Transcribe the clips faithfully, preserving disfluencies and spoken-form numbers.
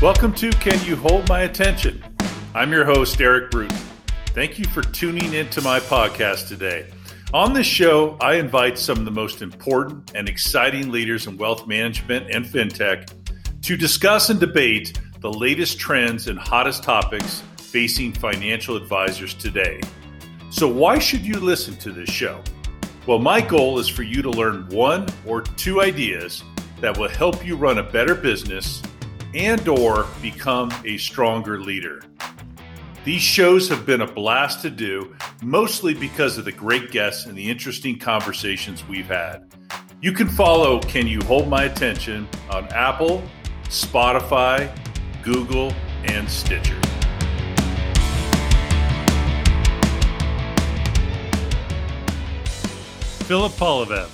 Welcome to Can You Hold My Attention? I'm your host, Eric Bruton. Thank you for tuning into my podcast today. On this show, I invite some of the most important and exciting leaders in wealth management and fintech to discuss and debate the latest trends and hottest topics facing financial advisors today. So why should you listen to this show? Well, my goal is for you to learn one or two ideas that will help you run a better business and or become a stronger leader. These shows have been a blast to do, mostly because of the great guests and the interesting conversations we've had. You can follow Can You Hold My Attention on Apple, Spotify, Google, and Stitcher. Philip Pallaveb.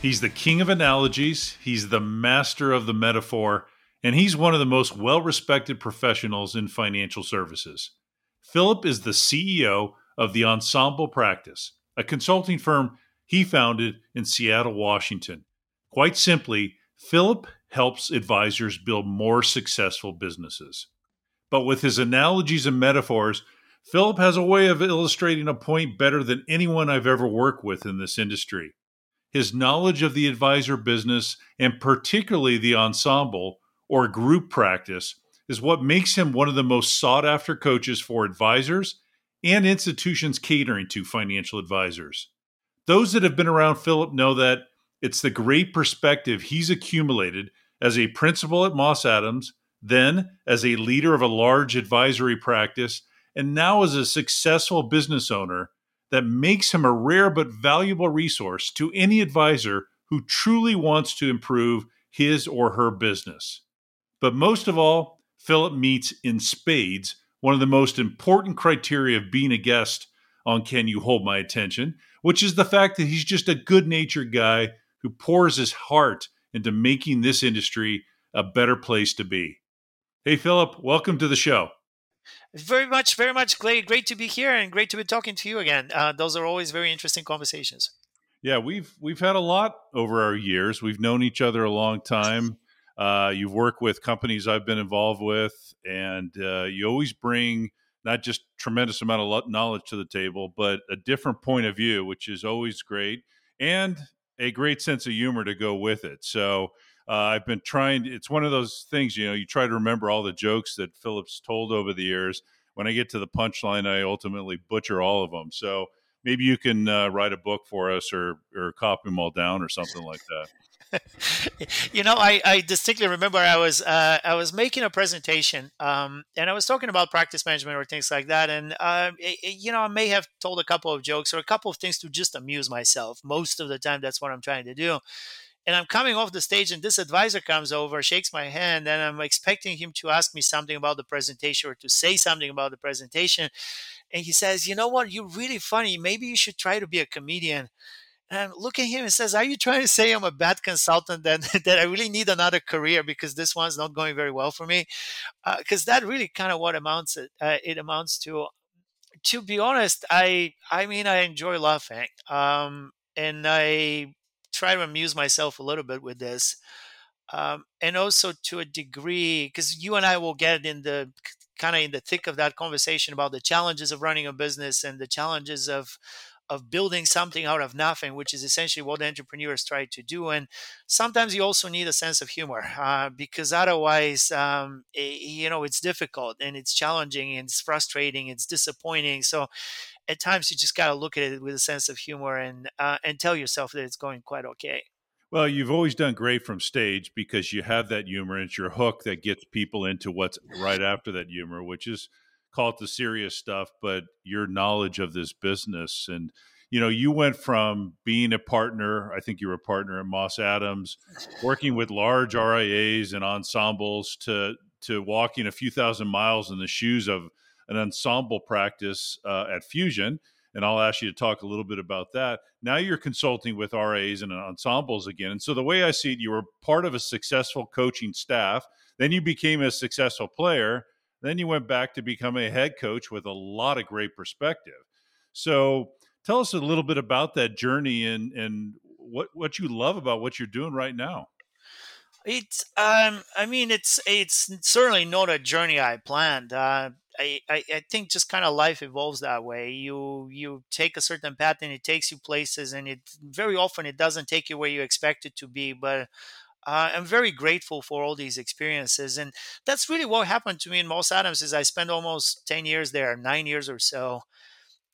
He's the king of analogies, he's the master of the metaphor, and he's one of the most well-respected professionals in financial services. Philip is the C E O of the Ensemble Practice, a consulting firm he founded in Seattle, Washington. Quite simply, Philip helps advisors build more successful businesses. But with his analogies and metaphors, Philip has a way of illustrating a point better than anyone I've ever worked with in this industry. His knowledge of the advisor business, and particularly the ensemble or group practice, is what makes him one of the most sought-after coaches for advisors and institutions catering to financial advisors. Those that have been around Philip know that it's the great perspective he's accumulated as a principal at Moss Adams, then as a leader of a large advisory practice, and now as a successful business owner that makes him a rare but valuable resource to any advisor who truly wants to improve his or her business. But most of all, Philip meets in spades one of the most important criteria of being a guest on Can You Hold My Attention, which is the fact that he's just a good-natured guy who pours his heart into making this industry a better place to be. Hey, Philip, welcome to the show. Very much, very much. Great, great to be here and great to be talking to you again. Uh, those are always very interesting conversations. Yeah, we've we've had a lot over our years. We've known each other a long time. Uh, you've worked with companies I've been involved with, and uh, you always bring not just tremendous amount of knowledge to the table, but a different point of view, which is always great, and a great sense of humor to go with it. So uh, I've been trying, it's one of those things, you know, you try to remember all the jokes that Philip's told over the years. When I get to the punchline, I ultimately butcher all of them. So maybe you can uh, write a book for us or, or copy them all down or something like that. You know, I, I distinctly remember I was uh, I was making a presentation um, and I was talking about practice management or things like that. And, uh, it, you know, I may have told a couple of jokes or a couple of things to just amuse myself. Most of the time, that's what I'm trying to do. And I'm coming off the stage and this advisor comes over, shakes my hand, and I'm expecting him to ask me something about the presentation or to say something about the presentation. And he says, you know what, you're really funny. Maybe you should try to be a comedian. And look at him and says, are you trying to say I'm a bad consultant, that, that I really need another career because this one's not going very well for me? Because uh, that really kind of what amounts it, uh, it amounts to. To be honest, I I mean, I enjoy laughing. Um, and I try to amuse myself a little bit with this. Um, and also to a degree, because you and I will get in the kind of in the thick of that conversation about the challenges of running a business and the challenges of of building something out of nothing, which is essentially what entrepreneurs try to do. And sometimes you also need a sense of humor uh, because otherwise, um, it, you know, it's difficult and it's challenging and it's frustrating, it's disappointing. So at times you just got to look at it with a sense of humor and uh, and tell yourself that it's going quite okay. Well, you've always done great from stage because you have that humor and it's your hook that gets people into what's right after that humor, which is call it the serious stuff, but your knowledge of this business. And, you know, you went from being a partner, I think you were a partner at Moss Adams, working with large R I As and ensembles to, to walking a few thousand miles in the shoes of an ensemble practice uh, at Fusion. And I'll ask you to talk a little bit about that. Now you're consulting with R I As and ensembles again. And so the way I see it, you were part of a successful coaching staff. Then you became a successful player. Then you went back to become a head coach with a lot of great perspective. So tell us a little bit about that journey and, and what, what you love about what you're doing right now. It's um I mean it's it's certainly not a journey I planned. Uh I, I, I think just kind of life evolves that way. You you take a certain path and it takes you places, and it very often it doesn't take you where you expect it to be. But uh, I'm very grateful for all these experiences, and that's really what happened to me in Moss Adams. Is I spent almost ten years there, nine years or so,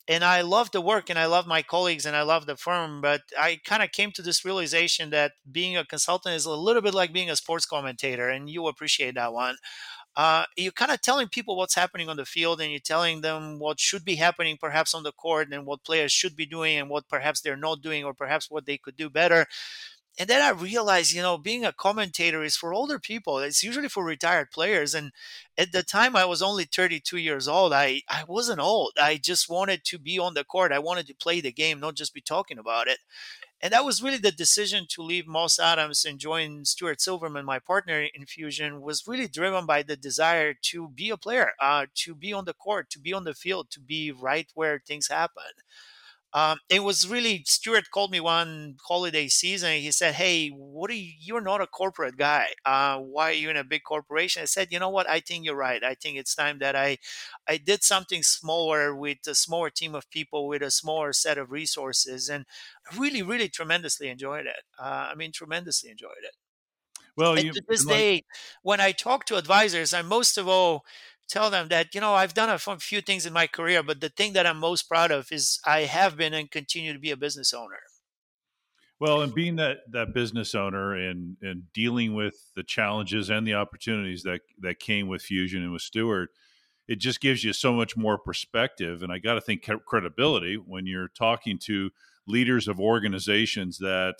and I love the work, and I love my colleagues, and I love the firm. But I kind of came to this realization that being a consultant is a little bit like being a sports commentator, and you appreciate that one. Uh, you're kind of telling people what's happening on the field, and you're telling them what should be happening perhaps on the court, and what players should be doing, and what perhaps they're not doing, or perhaps what they could do better. And then I realized, you know, being a commentator is for older people. It's usually for retired players. And at the time I was only thirty-two years old. I, I wasn't old. I just wanted to be on the court. I wanted to play the game, not just be talking about it. And that was really the decision to leave Moss Adams and join Stuart Silverman, my partner in Fusion, was really driven by the desire to be a player, uh, to be on the court, to be on the field, to be right where things happen. Um, it was really, Stuart called me one holiday season. He said, hey, what are you, you're not a corporate guy. Uh, why are you in a big corporation? I said, you know what? I think you're right. I think it's time that I, I did something smaller with a smaller team of people, with a smaller set of resources. And I really, really tremendously enjoyed it. Uh, I mean, tremendously enjoyed it. Well, you, to this like- day, when I talk to advisors, I most of all tell them that, you know, I've done a few things in my career, but the thing that I'm most proud of is I have been and continue to be a business owner. Well, and being that, that business owner and, and dealing with the challenges and the opportunities that, that came with Fusion and with Stuart, it just gives you so much more perspective. And I got to think credibility when you're talking to leaders of organizations that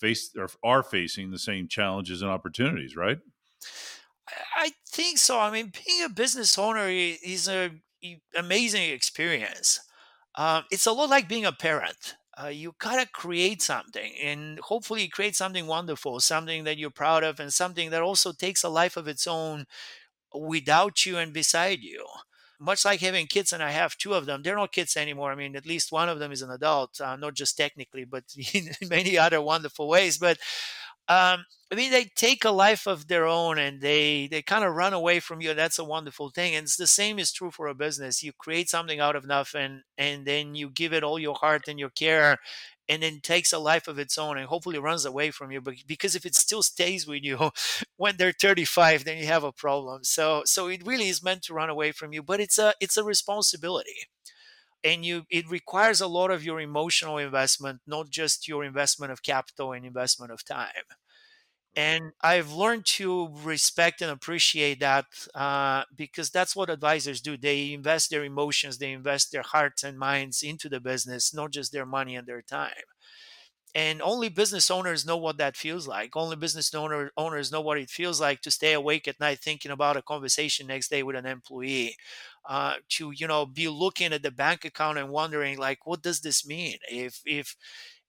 face or are facing the same challenges and opportunities, right? I think so. I mean, being a business owner is an amazing experience. Um, it's a lot like being a parent. Uh, you gotta create something, and hopefully you create something wonderful, something that you're proud of, and something that also takes a life of its own without you and beside you. Much like having kids, and I have two of them. They're not kids anymore. I mean, at least one of them is an adult, uh, not just technically, but in many other wonderful ways. But Um, I mean, they take a life of their own, and they, they kind of run away from you. That's a wonderful thing. And it's the same is true for a business. You create something out of nothing, and then you give it all your heart and your care, and then takes a life of its own and hopefully runs away from you. But because if it still stays with you when they're thirty-five, then you have a problem. So, so it really is meant to run away from you, but it's a, it's a responsibility. And you, it requires a lot of your emotional investment, not just your investment of capital and investment of time. And I've learned to respect and appreciate that uh, because that's what advisors do. They invest their emotions, they invest their hearts and minds into the business, not just their money and their time. And only business owners know what that feels like. Only business owner, owners know what it feels like to stay awake at night thinking about a conversation next day with an employee, uh, to, you know, be looking at the bank account and wondering, like, what does this mean? If if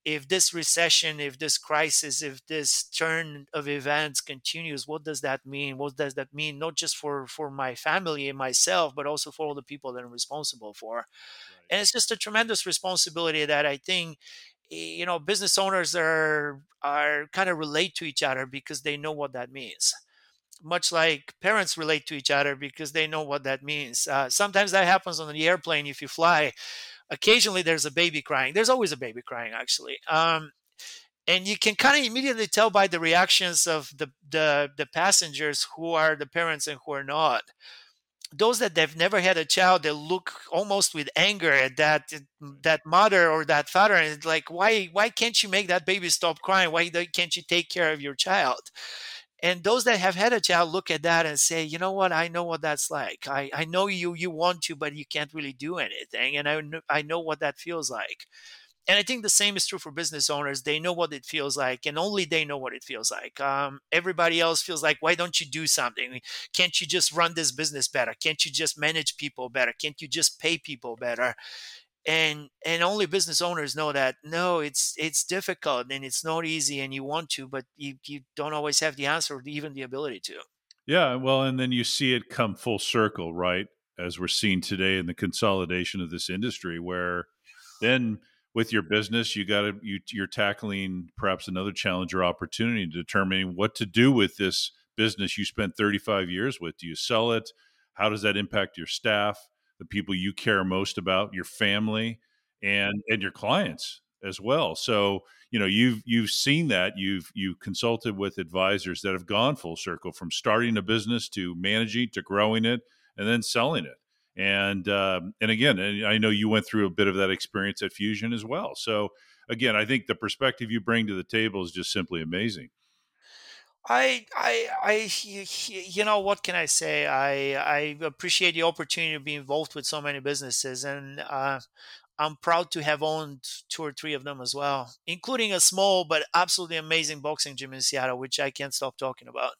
if this recession, if this crisis, if this turn of events continues, what does that mean? What does that mean? Not just for, for my family and myself, but also for all the people that I'm responsible for. Right. And it's just a tremendous responsibility that I think, you know, business owners are are kind of relate to each other because they know what that means. Much like parents relate to each other because they know what that means. Uh, sometimes that happens on the airplane if you fly. Occasionally there's a baby crying. There's always a baby crying, actually. Um, and you can kind of immediately tell by the reactions of the, the the passengers who are the parents and who are not. Those that they've never had a child, they look almost with anger at that that mother or that father, and it's like, why why can't you make that baby stop crying? Why can't you take care of your child? And those that have had a child look at that and say, you know what, I know what that's like. I, I know you you want to, but you can't really do anything, and I know, I know what that feels like. And I think the same is true for business owners. They know what it feels like, and only they know what it feels like. Um, everybody else feels like, why don't you do something? Can't you just run this business better? Can't you just manage people better? Can't you just pay people better? And and only business owners know that, no, it's it's difficult, and it's not easy, and you want to, but you, you don't always have the answer or even the ability to. Yeah, well, and then you see it come full circle, right? As we're seeing today in the consolidation of this industry, where then with your business, you got to, you, you're tackling perhaps another challenge or opportunity to determine what to do with this business you spent thirty-five years with. Do you sell it? How does that impact your staff, the people you care most about, your family, and and your clients as well? So, you know, you've you've seen that. You've you've consulted with advisors that have gone full circle from starting a business to managing to growing it and then selling it. And um, and again, and I know you went through a bit of that experience at Fusion as well. So again, I think the perspective you bring to the table is just simply amazing. I, I, I, you know, what can I say? I, I appreciate the opportunity to be involved with so many businesses, and uh, I'm proud to have owned two or three of them as well, including a small but absolutely amazing boxing gym in Seattle, which I can't stop talking about.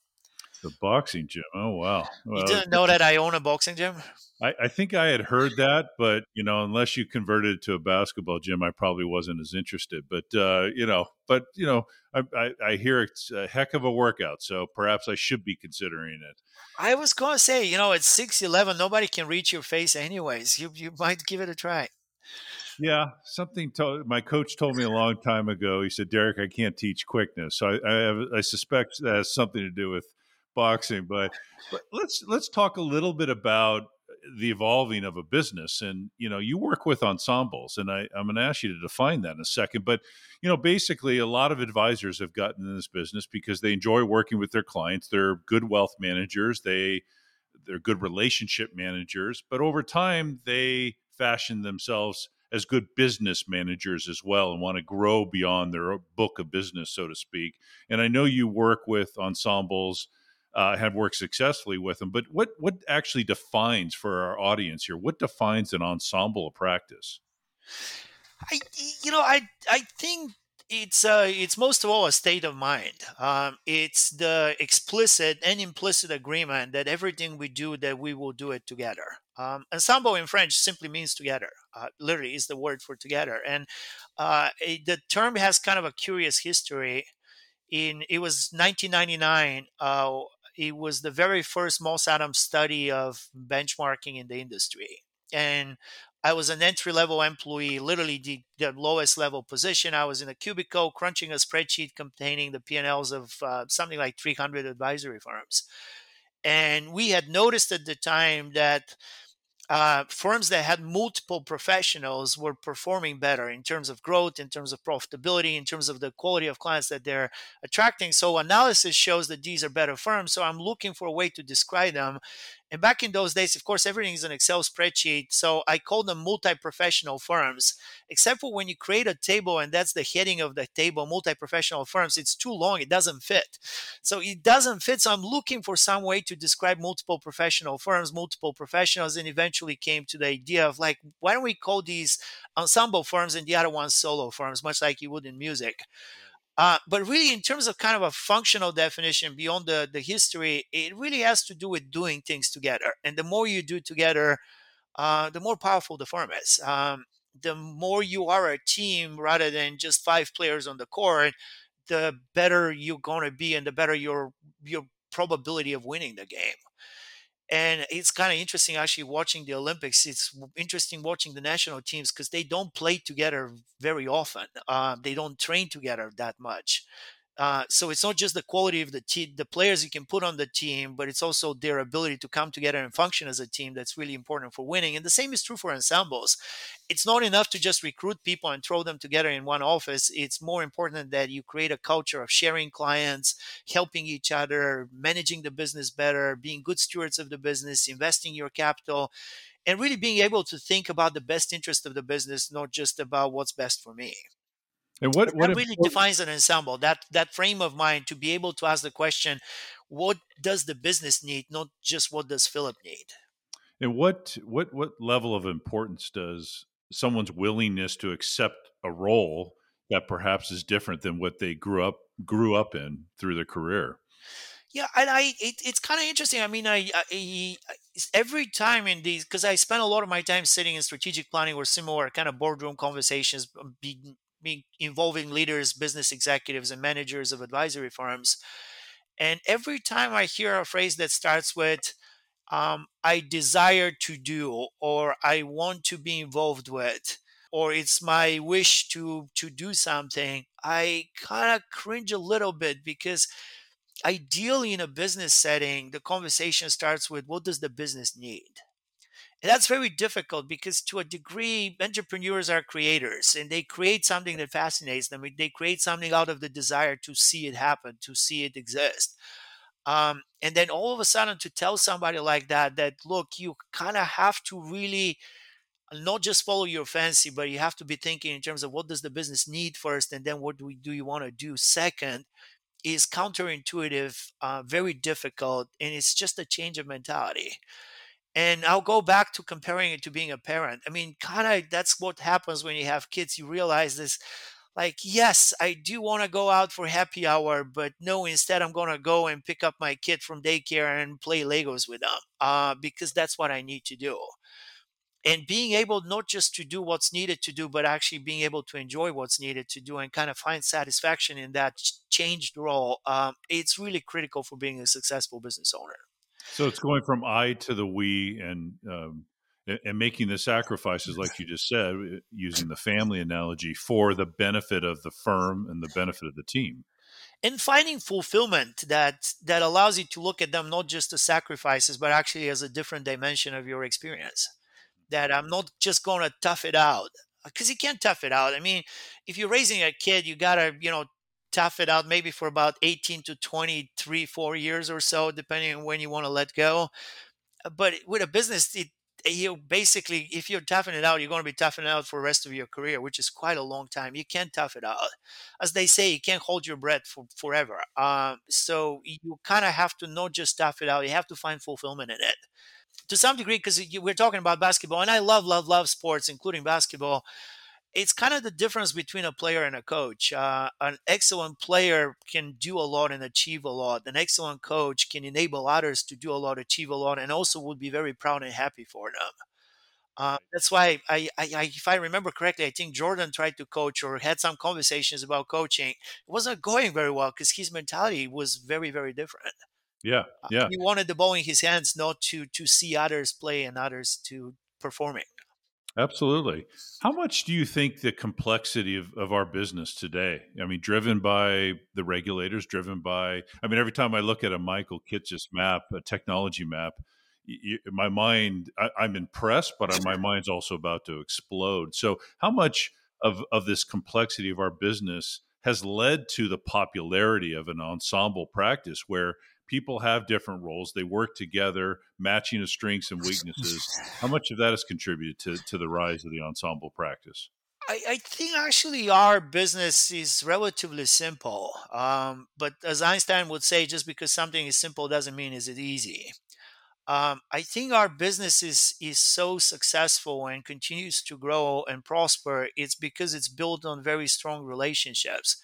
The boxing gym. Oh, wow. Well, you didn't know that I own a boxing gym? I, I think I had heard that, but, you know, unless you converted it to a basketball gym, I probably wasn't as interested. But, uh, you know, but, you know, I, I, I hear it's a heck of a workout, so perhaps I should be considering it. I was going to say, you know, at six eleven, nobody can reach your face anyways. You you might give it a try. Yeah, something to, my coach told me a long time ago. He said, Derek, I can't teach quickness. So I I, have, I suspect that has something to do with boxing, but, but let's let's talk a little bit about the evolving of a business. And you know, you work with ensembles, and I, I'm going to ask you to define that in a second. But you know, basically, a lot of advisors have gotten in this business because they enjoy working with their clients. They're good wealth managers. They they're good relationship managers. But over time, they fashion themselves as good business managers as well, and want to grow beyond their book of business, so to speak. And I know you work with ensembles. Uh, have worked successfully with them, but what what actually defines for our audience here? What defines an ensemble of practice? I, you know, I I think it's uh, it's most of all a state of mind. Um, it's the explicit and implicit agreement that everything we do, that we will do it together. Um, ensemble in French simply means together. Uh, literally, is the word for together, and uh, it, the term has kind of a curious history. In it was nineteen ninety-nine. Uh, It was the very first Moss Adams study of benchmarking in the industry. And I was an entry-level employee, literally the, the lowest level position. I was in a cubicle crunching a spreadsheet containing the P and L's of uh, something like three hundred advisory firms. And we had noticed at the time that uh, firms that had multiple professionals were performing better in terms of growth, in terms of profitability, in terms of the quality of clients that they're attracting. So analysis shows that these are better firms. So I'm looking for a way to describe them. And back in those days, of course, everything is an Excel spreadsheet. So I call them multi-professional firms, except for when you create a table, and that's the heading of the table, multi-professional firms, it's too long. It doesn't fit. So it doesn't fit. So I'm looking for some way to describe multiple professional firms, multiple professionals, and eventually came to the idea of like, why don't we call these ensemble firms and the other ones solo firms, much like you would in music. Uh, but really, in terms of kind of a functional definition beyond the, the history, it really has to do with doing things together. And the more you do together, uh, the more powerful the firm is. Um, the more you are a team rather than just five players on the court, the better you're going to be and the better your your probability of winning the game. And it's kind of interesting actually watching the Olympics. It's interesting watching the national teams because they don't play together very often. Uh, they don't train together that much. Uh, so it's not just the quality of the te- the players you can put on the team, but it's also their ability to come together and function as a team that's really important for winning. And the same is true for ensembles. It's not enough to just recruit people and throw them together in one office. It's more important that you create a culture of sharing clients, helping each other, managing the business better, being good stewards of the business, investing your capital, and really being able to think about the best interest of the business, not just about what's best for me. And what, what that really important defines an ensemble, that that frame of mind to be able to ask the question, what does the business need, not just what does Philip need? And what what what level of importance does someone's willingness to accept a role that perhaps is different than what they grew up grew up in through their career? Yeah, and I it, it's kind of interesting. I mean, I, I every time in these, because I spend a lot of my time sitting in strategic planning or similar kind of boardroom conversations, being involving leaders, business executives, and managers of advisory firms. And every time I hear a phrase that starts with, um, I desire to do, or I want to be involved with, or it's my wish to to do something, I kind of cringe a little bit, because ideally in a business setting, the conversation starts with, what does the business need? And that's very difficult, because to a degree, entrepreneurs are creators, and they create something that fascinates them. They create something out of the desire to see it happen, to see it exist. Um, and then all of a sudden, to tell somebody like that, that, look, you kind of have to really not just follow your fancy, but you have to be thinking in terms of what does the business need first, and then what do we do you want to do second, is counterintuitive, uh, very difficult, and it's just a change of mentality. And I'll go back to comparing it to being a parent. I mean, kind of that's what happens when you have kids. You realize this, like, yes, I do want to go out for happy hour, but no, instead I'm going to go and pick up my kid from daycare and play Legos with them uh, because that's what I need to do. And being able not just to do what's needed to do, but actually being able to enjoy what's needed to do and kind of find satisfaction in that changed role, um, it's really critical for being a successful business owner. So it's going from I to the we, and um, and making the sacrifices, like you just said, using the family analogy, for the benefit of the firm and the benefit of the team. And finding fulfillment that that allows you to look at them not just as sacrifices, but actually as a different dimension of your experience. That I'm not just going to tough it out, because you can't tough it out. I mean, if you're raising a kid, you got to, you know, tough it out maybe for about eighteen to twenty-three, four years or so, depending on when you want to let go. But with a business, it, you basically, if you're toughing it out, you're going to be toughing it out for the rest of your career, which is quite a long time. You can't tough it out. As they say, you can't hold your breath for forever. Um, so you kind of have to not just tough it out. You have to find fulfillment in it. To some degree, because we're talking about basketball, and I love, love, love sports, including basketball. It's kind of the difference between a player and a coach. Uh, an excellent player can do a lot and achieve a lot. An excellent coach can enable others to do a lot, achieve a lot, and also would be very proud and happy for them. Uh, that's why, I, I, I, if I remember correctly, I think Jordan tried to coach or had some conversations about coaching. It wasn't going very well because his mentality was very, very different. Yeah, yeah. Uh, he wanted the ball in his hands, not to to see others play and others to performing. Absolutely. How much do you think the complexity of, of our business today, I mean, driven by the regulators, driven by, I mean, every time I look at a Michael Kitces map, a technology map, you, my mind, I, I'm impressed, but my mind's also about to explode. So how much of, of this complexity of our business has led to the popularity of an ensemble practice where people have different roles. They work together, matching the strengths and weaknesses. How much of that has contributed to, to the rise of the ensemble practice? I, I think actually our business is relatively simple. Um, but as Einstein would say, just because something is simple doesn't mean it's easy. Um, I think our business is, is so successful and continues to grow and prosper. It's because it's built on very strong relationships.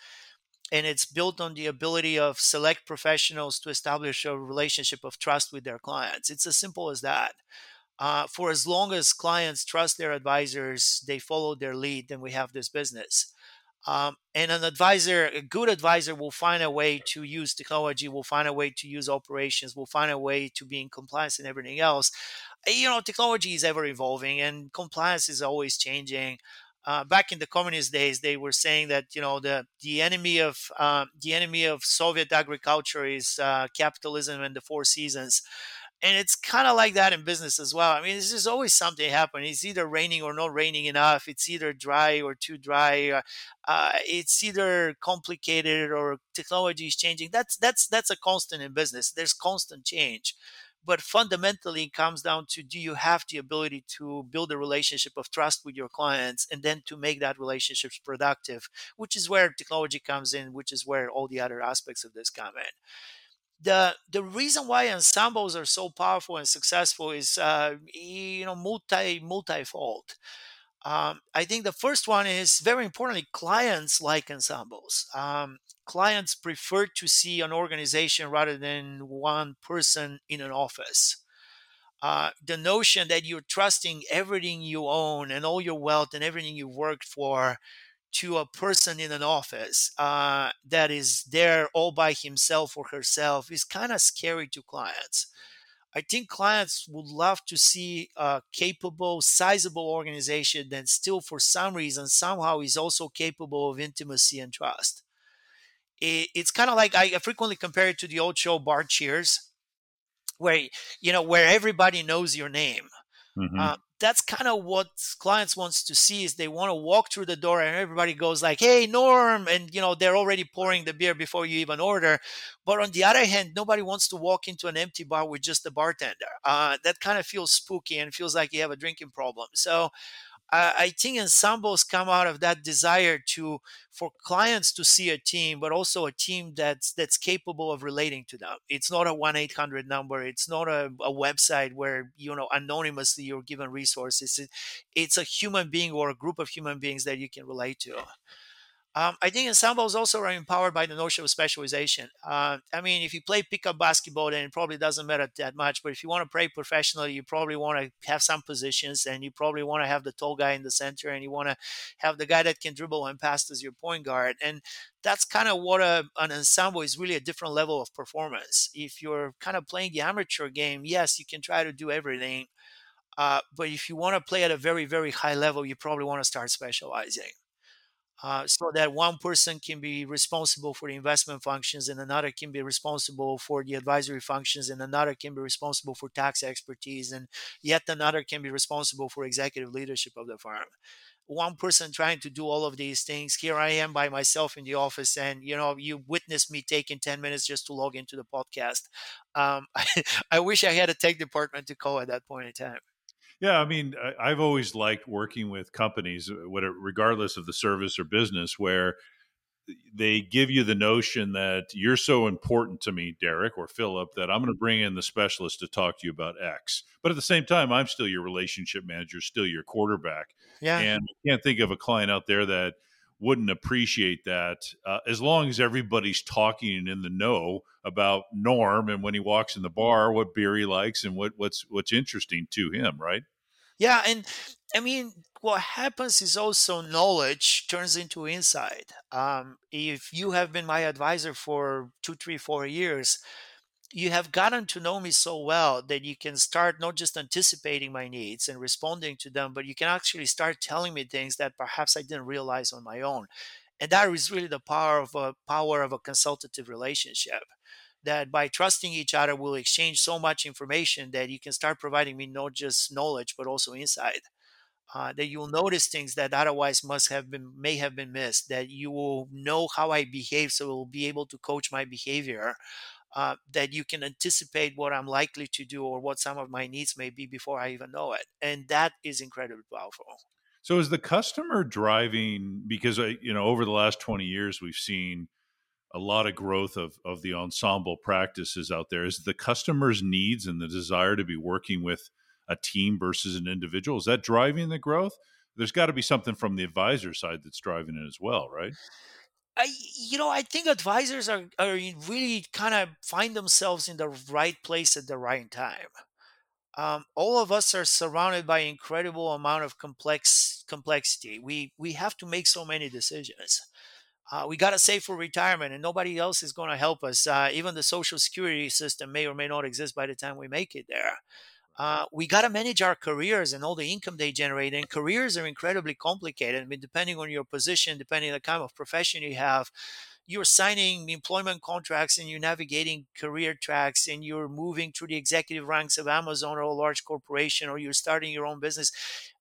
And it's built on the ability of select professionals to establish a relationship of trust with their clients. It's as simple as that. Uh, for as long as clients trust their advisors, they follow their lead, then we have this business. Um, and an advisor, a good advisor, will find a way to use technology, will find a way to use operations, will find a way to be in compliance and everything else. You know, technology is ever evolving and compliance is always changing. Uh, back in the communist days, they were saying that, you know, the the enemy of uh, the enemy of Soviet agriculture is uh, capitalism and the four seasons. And it's kind of like that in business as well. I mean, there's just always something happening. It's either raining or not raining enough. It's either dry or too dry. Uh, it's either complicated or technology is changing. That's that's that's a constant in business. There's constant change. But fundamentally, it comes down to, do you have the ability to build a relationship of trust with your clients and then to make that relationship productive, which is where technology comes in, which is where all the other aspects of this come in. The the reason why ensembles are so powerful and successful is uh, you know multi multifold. Um, I think the first one is, very importantly, clients like ensembles. Um, clients prefer to see an organization rather than one person in an office. Uh, the notion that you're trusting everything you own and all your wealth and everything you worked for to a person in an office uh, that is there all by himself or herself is kind of scary to clients. I think clients would love to see a capable, sizable organization that still, for some reason, somehow is also capable of intimacy and trust. It, it's kind of like, I frequently compare it to the old show Bar Cheers, where, you know, where everybody knows your name. Mm-hmm. Uh, that's kind of what clients wants to see, is they want to walk through the door and everybody goes like, hey, Norm. And, you know, they're already pouring the beer before you even order. But on the other hand, nobody wants to walk into an empty bar with just a bartender. Uh, that kind of feels spooky and feels like you have a drinking problem. So uh, I think ensembles come out of that desire to, for clients to see a team, but also a team that's, that's capable of relating to them. It's not a one eight hundred number. It's not a, a website where, you know, anonymously you're given resources. It, it's a human being or a group of human beings that you can relate to. Um, I think ensembles also are empowered by the notion of specialization. Uh, I mean, if you play pickup basketball, then it probably doesn't matter that much. But if you want to play professionally, you probably want to have some positions, and you probably want to have the tall guy in the center, and you want to have the guy that can dribble and pass as your point guard. And that's kind of what a, an ensemble is, really a different level of performance. If you're kind of playing the amateur game, yes, you can try to do everything. Uh, but if you want to play at a very, very high level, you probably want to start specializing. Uh, so that one person can be responsible for the investment functions, and another can be responsible for the advisory functions, and another can be responsible for tax expertise, and yet another can be responsible for executive leadership of the firm. One person trying to do all of these things. Here I am by myself in the office, and you know, you witnessed me taking ten minutes just to log into the podcast. Um, I, I wish I had a tech department to call at that point in time. Yeah, I mean, I've always liked working with companies, whatever, regardless of the service or business, where they give you the notion that you're so important to me, Derek or Philip, that I'm going to bring in the specialist to talk to you about X. But at the same time, I'm still your relationship manager, still your quarterback. Yeah. And I can't think of a client out there that wouldn't appreciate that, uh, as long as everybody's talking and in the know about Norm and when he walks in the bar, what beer he likes and what, what's what's interesting to him, right? Yeah, and I mean, what happens is also knowledge turns into insight. Um, if you have been my advisor for two, three, four years, you have gotten to know me so well that you can start not just anticipating my needs and responding to them, but you can actually start telling me things that perhaps I didn't realize on my own. And that is really the power of a power of a consultative relationship, that by trusting each other, we'll exchange so much information that you can start providing me not just knowledge, but also insight. Uh, that you'll notice things that otherwise must have been, may have been missed, that you will know how I behave, so we'll be able to coach my behavior. Uh, that you can anticipate what I'm likely to do or what some of my needs may be before I even know it. And that is incredibly powerful. So is the customer driving, because, I, you know, over the last twenty years, we've seen a lot of growth of, of the ensemble practices out there. Is the customer's needs and the desire to be working with a team versus an individual, is that driving the growth? There's got to be something from the advisor side that's driving it as well, right? I, you know, I think advisors are, are really kind of find themselves in the right place at the right time. Um, all of us are surrounded by incredible amount of complex complexity. We we have to make so many decisions. Uh, we got to save for retirement, and nobody else is going to help us. Uh, even the Social Security system may or may not exist by the time we make it there. Uh, we got to manage our careers and all the income they generate. And careers are incredibly complicated. I mean, depending on your position, depending on the kind of profession you have, you're signing employment contracts and you're navigating career tracks and you're moving through the executive ranks of Amazon or a large corporation, or you're starting your own business.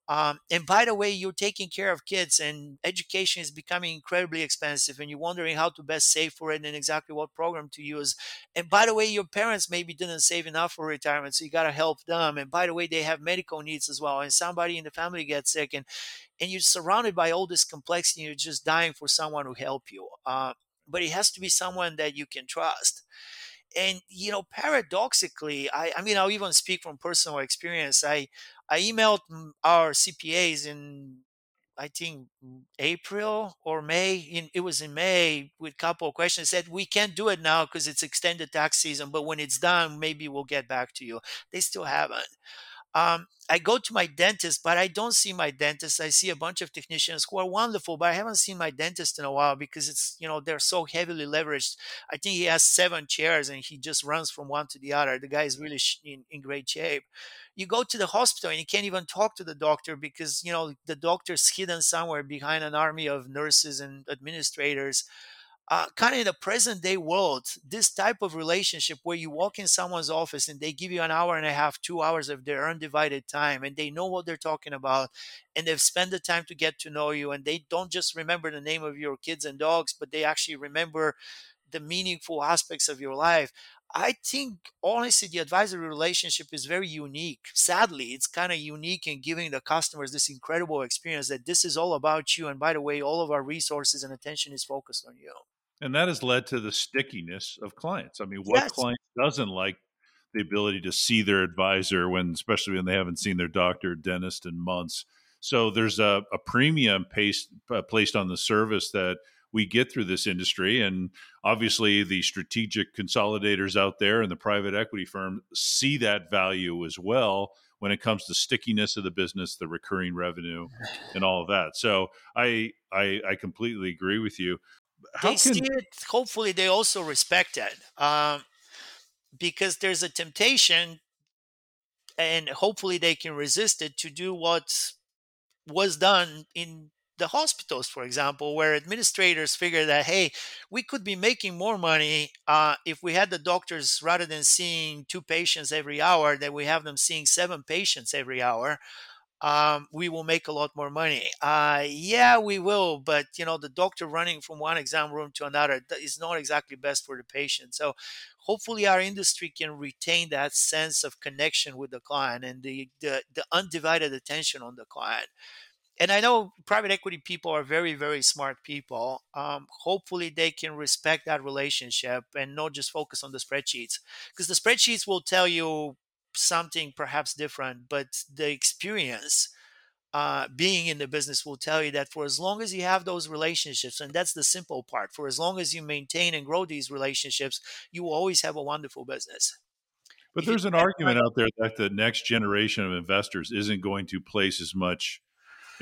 Um, and by the way, you're taking care of kids and education is becoming incredibly expensive and you're wondering how to best save for it and exactly what program to use. And by the way, your parents maybe didn't save enough for retirement, so you got to help them. And by the way, they have medical needs as well. And somebody in the family gets sick and, and you're surrounded by all this complexity. And you're just dying for someone to help you. Uh, but it has to be someone that you can trust. And, you know, paradoxically, I, I mean, I'll even speak from personal experience. I, I emailed our C P As in, I think, April or May. In, it was in May with a couple of questions. Said, we can't do it now because it's extended tax season, but when it's done, maybe we'll get back to you. They still haven't. Um, I go to my dentist, but I don't see my dentist. I see a bunch of technicians who are wonderful, but I haven't seen my dentist in a while because it's, you know, they're so heavily leveraged. I think he has seven chairs and he just runs from one to the other. The guy is really in, in great shape. You go to the hospital and you can't even talk to the doctor because, you know, the doctor's hidden somewhere behind an army of nurses and administrators. Uh, kind of in the present day world, this type of relationship where you walk in someone's office and they give you an hour and a half, two hours of their undivided time, and they know what they're talking about, and they've spent the time to get to know you, and they don't just remember the name of your kids and dogs, but they actually remember the meaningful aspects of your life. I think, honestly, the advisory relationship is very unique. Sadly, it's kind of unique in giving the customers this incredible experience that this is all about you. And by the way, all of our resources and attention is focused on you. And that has led to the stickiness of clients. I mean, what yes. client doesn't like the ability to see their advisor when, especially when they haven't seen their doctor, dentist in months? So there's a, a premium paste, uh, placed on the service that we get through this industry. And obviously the strategic consolidators out there and the private equity firm see that value as well when it comes to stickiness of the business, the recurring revenue, and all of that. So I I, I completely agree with you. How they can- see it, hopefully they also respect it um, because there's a temptation, and hopefully they can resist it, to do what was done in the hospitals, for example, where administrators figure that, hey, we could be making more money uh, if we had the doctors, rather than seeing two patients every hour, that we have them seeing seven patients every hour. Um, we will make a lot more money. Uh, yeah, we will. But, you know, the doctor running from one exam room to another is not exactly best for the patient. So hopefully our industry can retain that sense of connection with the client and the, the, the undivided attention on the client. And I know private equity people are very, very smart people. Um, hopefully they can respect that relationship and not just focus on the spreadsheets, because the spreadsheets will tell you something perhaps different, but the experience uh, being in the business will tell you that for as long as you have those relationships, and that's the simple part, for as long as you maintain and grow these relationships, you will always have a wonderful business. But if there's an argument out there that the next generation of investors isn't going to place as much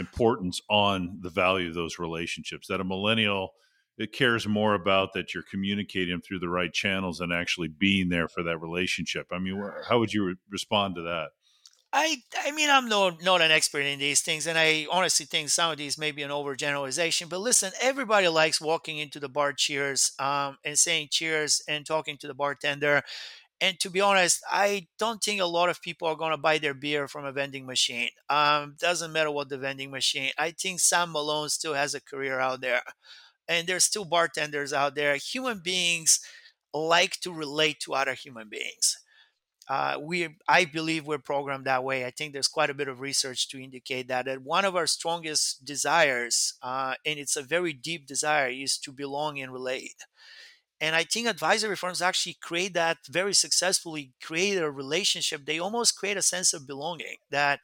importance on the value of those relationships, that a millennial, it cares more about that you're communicating them through the right channels and actually being there for that relationship. I mean, how would you re- respond to that? I I mean, I'm no, not an expert in these things, and I honestly think some of these may be an overgeneralization, but listen, everybody likes walking into the bar cheers um, and saying cheers and talking to the bartender. And to be honest, I don't think a lot of people are going to buy their beer from a vending machine. Um, doesn't matter what the vending machine. I think Sam Malone still has a career out there. And there's still bartenders out there. Human beings like to relate to other human beings. Uh, we, I believe we're programmed that way. I think there's quite a bit of research to indicate that. That one of our strongest desires, uh, and it's a very deep desire, is to belong and relate. And I think advisory firms actually create that very successfully, create a relationship. They almost create a sense of belonging that,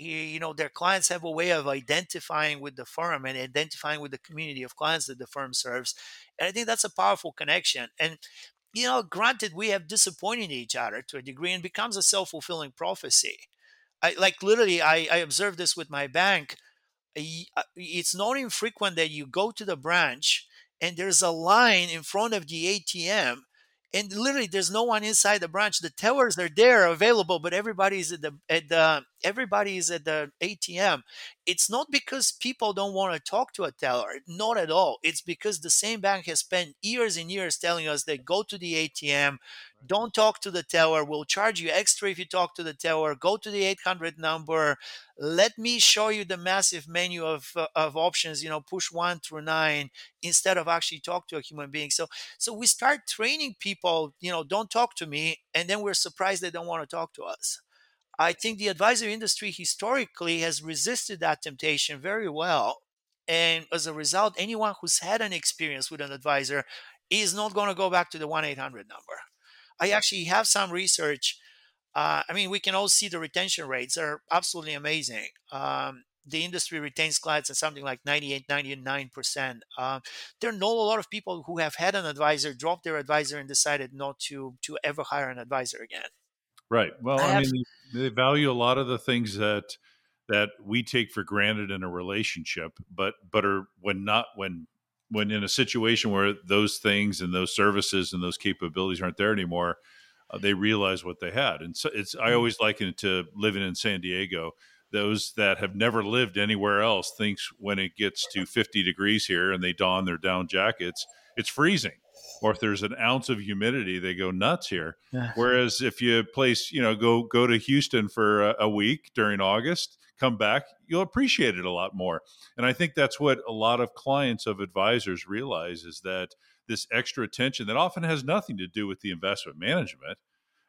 you know, their clients have a way of identifying with the firm and identifying with the community of clients that the firm serves. And I think that's a powerful connection. And, you know, granted, we have disappointed each other to a degree, and becomes a self-fulfilling prophecy. I, like literally, I, I observed this with my bank. It's not infrequent that you go to the branch and there's a line in front of the A T M, and literally there's no one inside the branch. The tellers are there available, but everybody's at the at the everybody's at the A T M. It's not because people don't want to talk to a teller, not at all. It's because the same bank has spent years and years telling us that go to the A T M, don't talk to the teller, we'll charge you extra if you talk to the teller, go to the eight hundred number, let me show you the massive menu of uh, of options, you know, push one through nine, instead of actually talk to a human being. So so we start training people, you know, don't talk to me, and then we're surprised they don't want to talk to us. I think the advisory industry historically has resisted that temptation very well. And as a result, anyone who's had an experience with an advisor is not going to go back to the one eight hundred number. I actually have some research. Uh, I mean, we can all see the retention rates are absolutely amazing. Um, the industry retains clients at something like ninety-eight, ninety-nine percent. Uh, there are not a lot of people who have had an advisor, dropped their advisor, and decided not to, to ever hire an advisor again. Right. Well, I, I mean, they, they value a lot of the things that that we take for granted in a relationship, but but are when not when when in a situation where those things and those services and those capabilities aren't there anymore, uh, they realize what they had. And so it's I always liken it to living in San Diego. Those that have never lived anywhere else thinks when it gets to fifty degrees here and they don their down jackets, it's freezing. Or if there's an ounce of humidity, they go nuts here. Yeah. Whereas if you place, you know, go go to Houston for a, a week during August, come back, you'll appreciate it a lot more. And I think that's what a lot of clients of advisors realize is that this extra attention that often has nothing to do with the investment management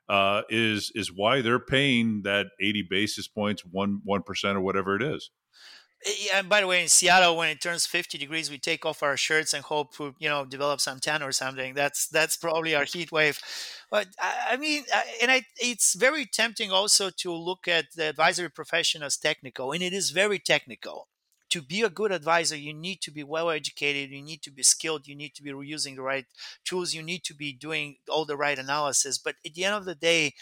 uh, is is why they're paying that eighty basis points, one one percent or whatever it is. And by the way, in Seattle, when it turns fifty degrees, we take off our shirts and hope to, you know, develop some tan or something. That's that's probably our heat wave. But I mean, and I, it's very tempting also to look at the advisory profession as technical, and it is very technical. To be a good advisor, you need to be well-educated, you need to be skilled, you need to be using the right tools, you need to be doing all the right analysis. But at the end of the day,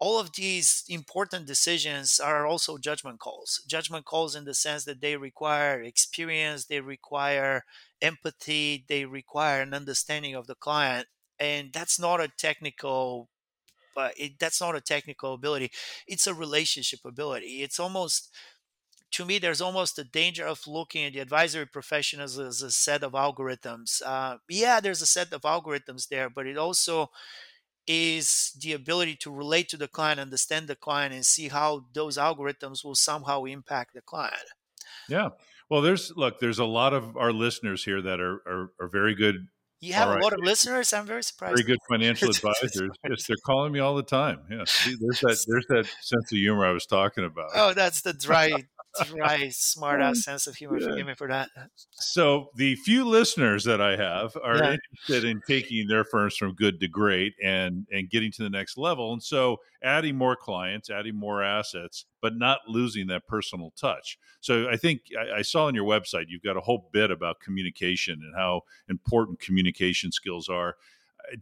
all of these important decisions are also judgment calls. Judgment calls in the sense that they require experience, they require empathy, they require an understanding of the client, and that's not a technical. But it, that's not a technical ability. It's a relationship ability. It's almost, to me, there's almost a danger of looking at the advisory profession as, as a set of algorithms. Uh, yeah, there's a set of algorithms there, but it also is the ability to relate to the client, understand the client, and see how those algorithms will somehow impact the client. Yeah. Well, there's, look, there's a lot of our listeners here that are are, are very good. You have a lot of listeners? I'm very surprised. Very good financial advisors. Yes, they're calling me all the time. Yeah. See, there's that there's that sense of humor I was talking about. Oh, that's the dry, dry, smart-ass sense of humor. Yeah. Forgive me for that. So the few listeners that I have are yeah. interested in taking their firms from good to great and, and getting to the next level. And so adding more clients, adding more assets, but not losing that personal touch. So I think I, I saw on your website, you've got a whole bit about communication and how important communication skills are.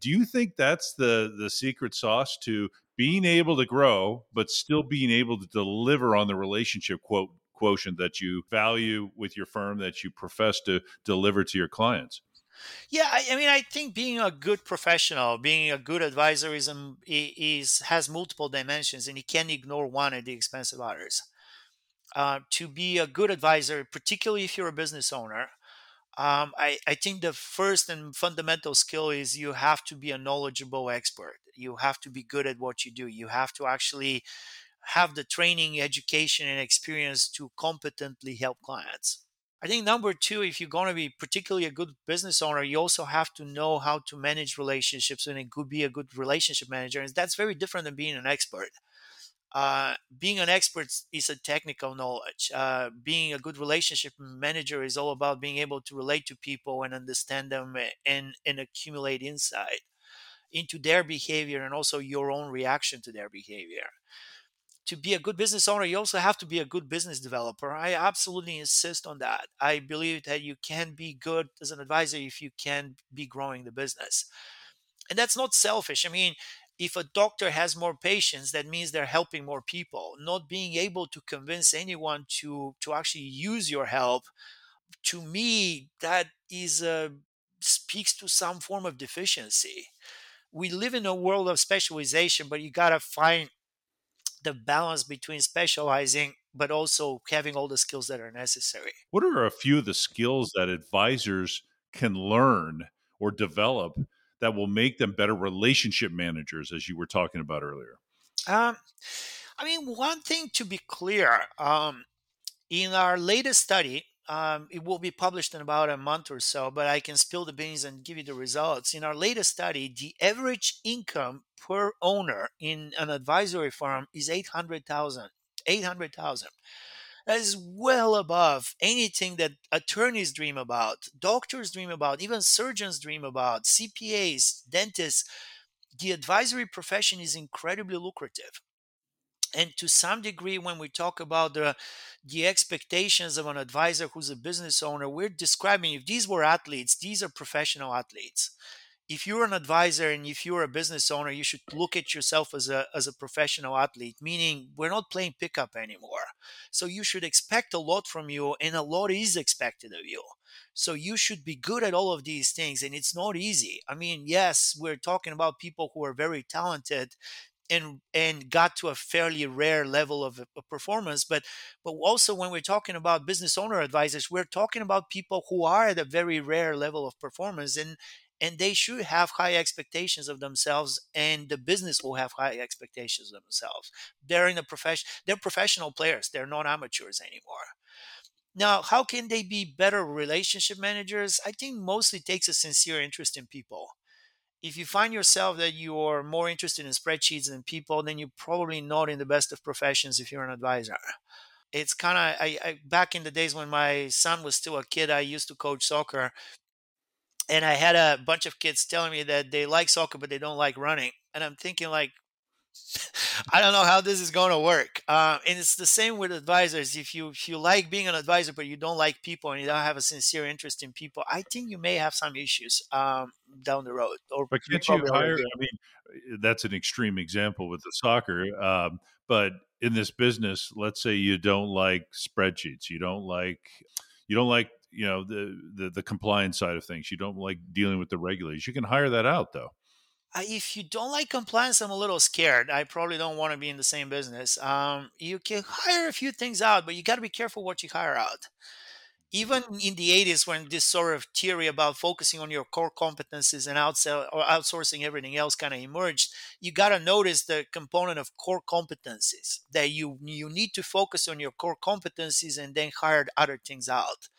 Do you think that's the the secret sauce to being able to grow, but still being able to deliver on the relationship quote, quotient that you value with your firm, that you profess to deliver to your clients? Yeah, I, I mean, I think being a good professional, being a good advisor is, is has multiple dimensions, and you can't ignore one at the expense of others. Uh, to be a good advisor, particularly if you're a business owner, Um, I, I think the first and fundamental skill is you have to be a knowledgeable expert. You have to be good at what you do. You have to actually have the training, education, and experience to competently help clients. I think number two, if you're going to be particularly a good business owner, you also have to know how to manage relationships, and it could be a good relationship manager. And that's very different than being an expert. Uh, being an expert is a technical knowledge. Uh, being a good relationship manager is all about being able to relate to people and understand them and, and accumulate insight into their behavior and also your own reaction to their behavior. To be a good business owner, you also have to be a good business developer. I absolutely insist on that. I believe that you can be good as an advisor if you can be growing the business. And that's not selfish. I mean, if a doctor has more patients, that means they're helping more people. Not being able to convince anyone to, to actually use your help, to me, that is uh, speaks to some form of deficiency. We live in a world of specialization, but you gotta find the balance between specializing but also having all the skills that are necessary. What are a few of the skills that advisors can learn or develop that will make them better relationship managers, as you were talking about earlier? Um, I mean, one thing to be clear, um, in our latest study, um, it will be published in about a month or so, but I can spill the beans and give you the results. In our latest study, the average income per owner in an advisory firm is eight hundred thousand dollars. eight hundred thousand dollars. That is well above anything that attorneys dream about, doctors dream about, even surgeons dream about, C P As, dentists. The advisory profession is incredibly lucrative. And to some degree, when we talk about the, the expectations of an advisor who's a business owner, we're describing, if these were athletes, these are professional athletes. if you're an advisor and if you're a business owner, you should look at yourself as a as a professional athlete, meaning we're not playing pickup anymore. So you should expect a lot from you, and a lot is expected of you. So you should be good at all of these things, and it's not easy. I mean, yes, we're talking about people who are very talented and and got to a fairly rare level of, of performance. But but also when we're talking about business owner advisors, we're talking about people who are at a very rare level of performance, and and they should have high expectations of themselves, and the business will have high expectations of themselves. They're in the profession, they're professional players. They're not amateurs anymore. Now, how can they be better relationship managers? I think mostly takes a sincere interest in people. If you find yourself that you're more interested in spreadsheets than people, then you're probably not in the best of professions if you're an advisor. It's kind of, I, I back in the days when my son was still a kid, I used to coach soccer. And I had a bunch of kids telling me that they like soccer, but they don't like running. And I'm thinking, like, I don't know how this is going to work. Uh, and it's the same with advisors. If you if you like being an advisor, but you don't like people and you don't have a sincere interest in people, I think you may have some issues um, down the road. Or but can't you hire? I mean, that's an extreme example with the soccer. Um, but in this business, let's say you don't like spreadsheets. You don't like. You don't like. you know, the, the, the compliance side of things. You don't like dealing with the regulators. You can hire that out though. If you don't like compliance, I'm a little scared. I probably don't want to be in the same business. Um, you can hire a few things out, but you got to be careful what you hire out. Even in the eighties, when this sort of theory about focusing on your core competencies and outsell or outsourcing everything else kind of emerged, you got to notice the component of core competencies, that you, you need to focus on your core competencies and then hire other things out.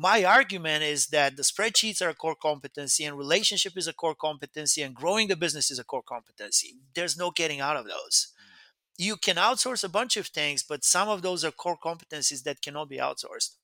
My argument is that the spreadsheets are a core competency, and relationship is a core competency, and growing the business is a core competency. There's no getting out of those. You can outsource a bunch of things, but some of those are core competencies that cannot be outsourced.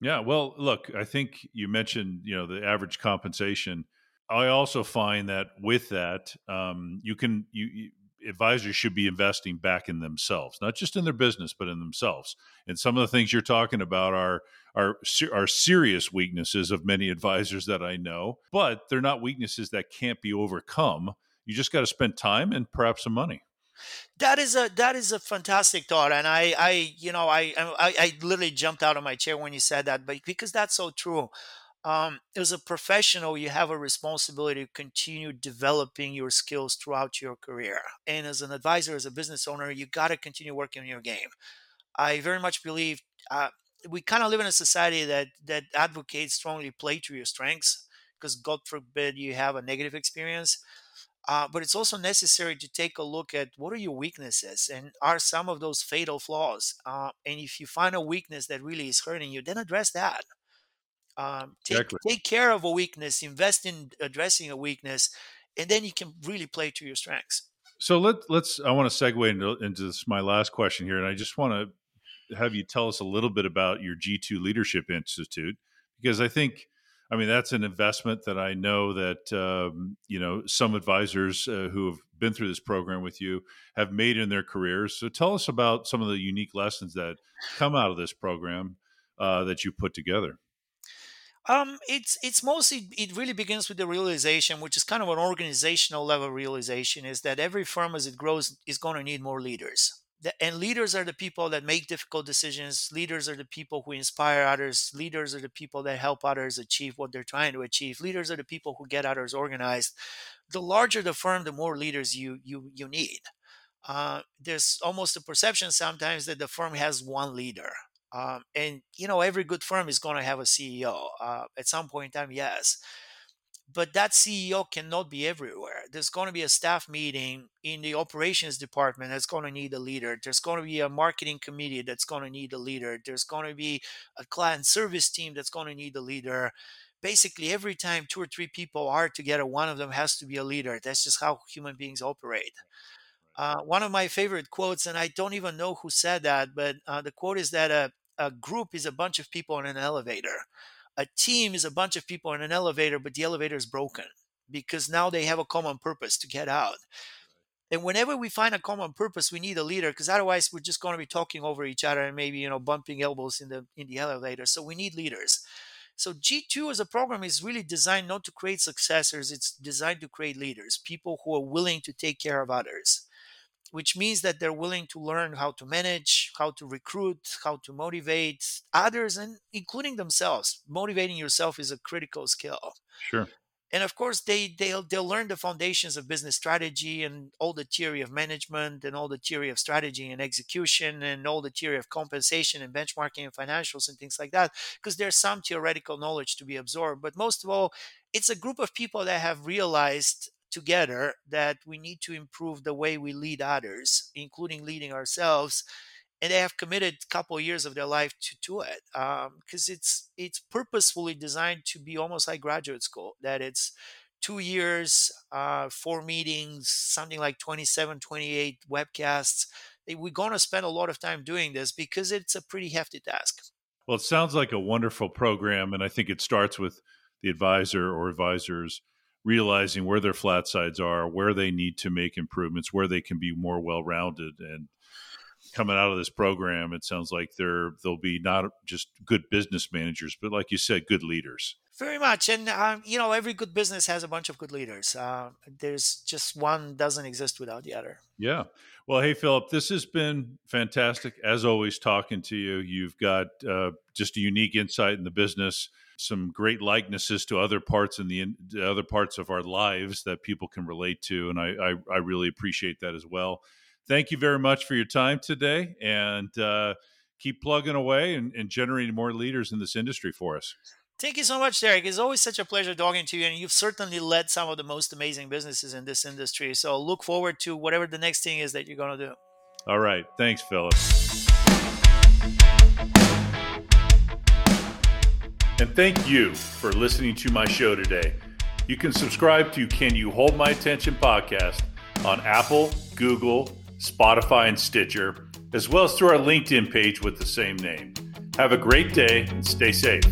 Yeah, well, look, I think you mentioned, you know, the average compensation. I also find that with that, um, you can you, you advisors should be investing back in themselves, not just in their business, but in themselves. And some of the things you're talking about are are, are serious weaknesses of many advisors that I know, but they're not weaknesses that can't be overcome. You just got to spend time and perhaps some money. That is a that is a fantastic thought, and I, I you know I, I I literally jumped out of my chair when you said that, but because that's so true. Um, as a professional, you have a responsibility to continue developing your skills throughout your career. And as an advisor, as a business owner, you got to continue working on your game. I very much believe uh, we kind of live in a society that that advocates strongly play to your strengths, because God forbid you have a negative experience. Uh, but it's also necessary to take a look at what are your weaknesses, and are some of those fatal flaws. Uh, and if you find a weakness that really is hurting you, then address that. Um, take, exactly. take care of a weakness, invest in addressing a weakness, and then you can really play to your strengths. So let, let's, I want to segue into, into this, my last question here. And I just want to have you tell us a little bit about your G two Leadership Institute, because I think, I mean, that's an investment that I know that, um, you know, some advisors uh, who have been through this program with you have made in their careers. So tell us about some of the unique lessons that come out of this program uh, that you put together. Um, it's it's mostly, it really begins with the realization, which is kind of an organizational level realization, is that every firm as it grows is going to need more leaders. And leaders are the people that make difficult decisions. Leaders are the people who inspire others. Leaders are the people that help others achieve what they're trying to achieve. Leaders are the people who get others organized. The larger the firm, the more leaders you you you need. Uh, there's almost a perception sometimes that the firm has one leader. Um, and, you know, every good firm is going to have a C E O uh, at some point in time, yes. But that C E O cannot be everywhere. There's going to be a staff meeting in the operations department that's going to need a leader. There's going to be a marketing committee that's going to need a leader. There's going to be a client service team that's going to need a leader. Basically, every time two or three people are together, one of them has to be a leader. That's just how human beings operate. Uh, one of my favorite quotes, and I don't even know who said that, but uh, the quote is that a A group is a bunch of people in an elevator. A team is a bunch of people in an elevator, but the elevator is broken because now they have a common purpose to get out. And whenever we find a common purpose, we need a leader, because otherwise we're just going to be talking over each other and maybe, you know, bumping elbows in the in the elevator. So we need leaders. So G two as a program is really designed not to create successors. It's designed to create leaders, people who are willing to take care of others, which means that they're willing to learn how to manage, how to recruit, how to motivate others, and including themselves. Motivating yourself is a critical skill. Sure. And of course, they, they'll, they'll learn the foundations of business strategy and all the theory of management and all the theory of strategy and execution and all the theory of compensation and benchmarking and financials and things like that, because there's some theoretical knowledge to be absorbed. But most of all, it's a group of people that have realized together that we need to improve the way we lead others, including leading ourselves. And they have committed a couple of years of their life to, to it, because um, it's it's purposefully designed to be almost like graduate school, that it's two years, uh, four meetings, something like twenty-seven, twenty-eight webcasts. We're going to spend a lot of time doing this because it's a pretty hefty task. Well, it sounds like a wonderful program, and I think it starts with the advisor or advisors realizing where their flat sides are, where they need to make improvements, where they can be more well-rounded. And coming out of this program, it sounds like they're, they'll be not just good business managers, but like you said, good leaders. Very much. And, um, you know, every good business has a bunch of good leaders. Uh, there's just one doesn't exist without the other. Yeah. Well, hey, Philip, this has been fantastic, as always, talking to you. You've got uh, just a unique insight in the business, some great likenesses to other parts in the, in, the other parts of our lives that people can relate to. And I, I, I really appreciate that as well. Thank you very much for your time today, and uh, keep plugging away and, and generating more leaders in this industry for us. Thank you so much, Derek. It's always such a pleasure talking to you, and you've certainly led some of the most amazing businesses in this industry. So look forward to whatever the next thing is that you're going to do. All right. Thanks, Philip. And thank you for listening to my show today. You can subscribe to Can You Hold My Attention podcast on Apple, Google, Spotify, and Stitcher, as well as through our LinkedIn page with the same name. Have a great day and stay safe.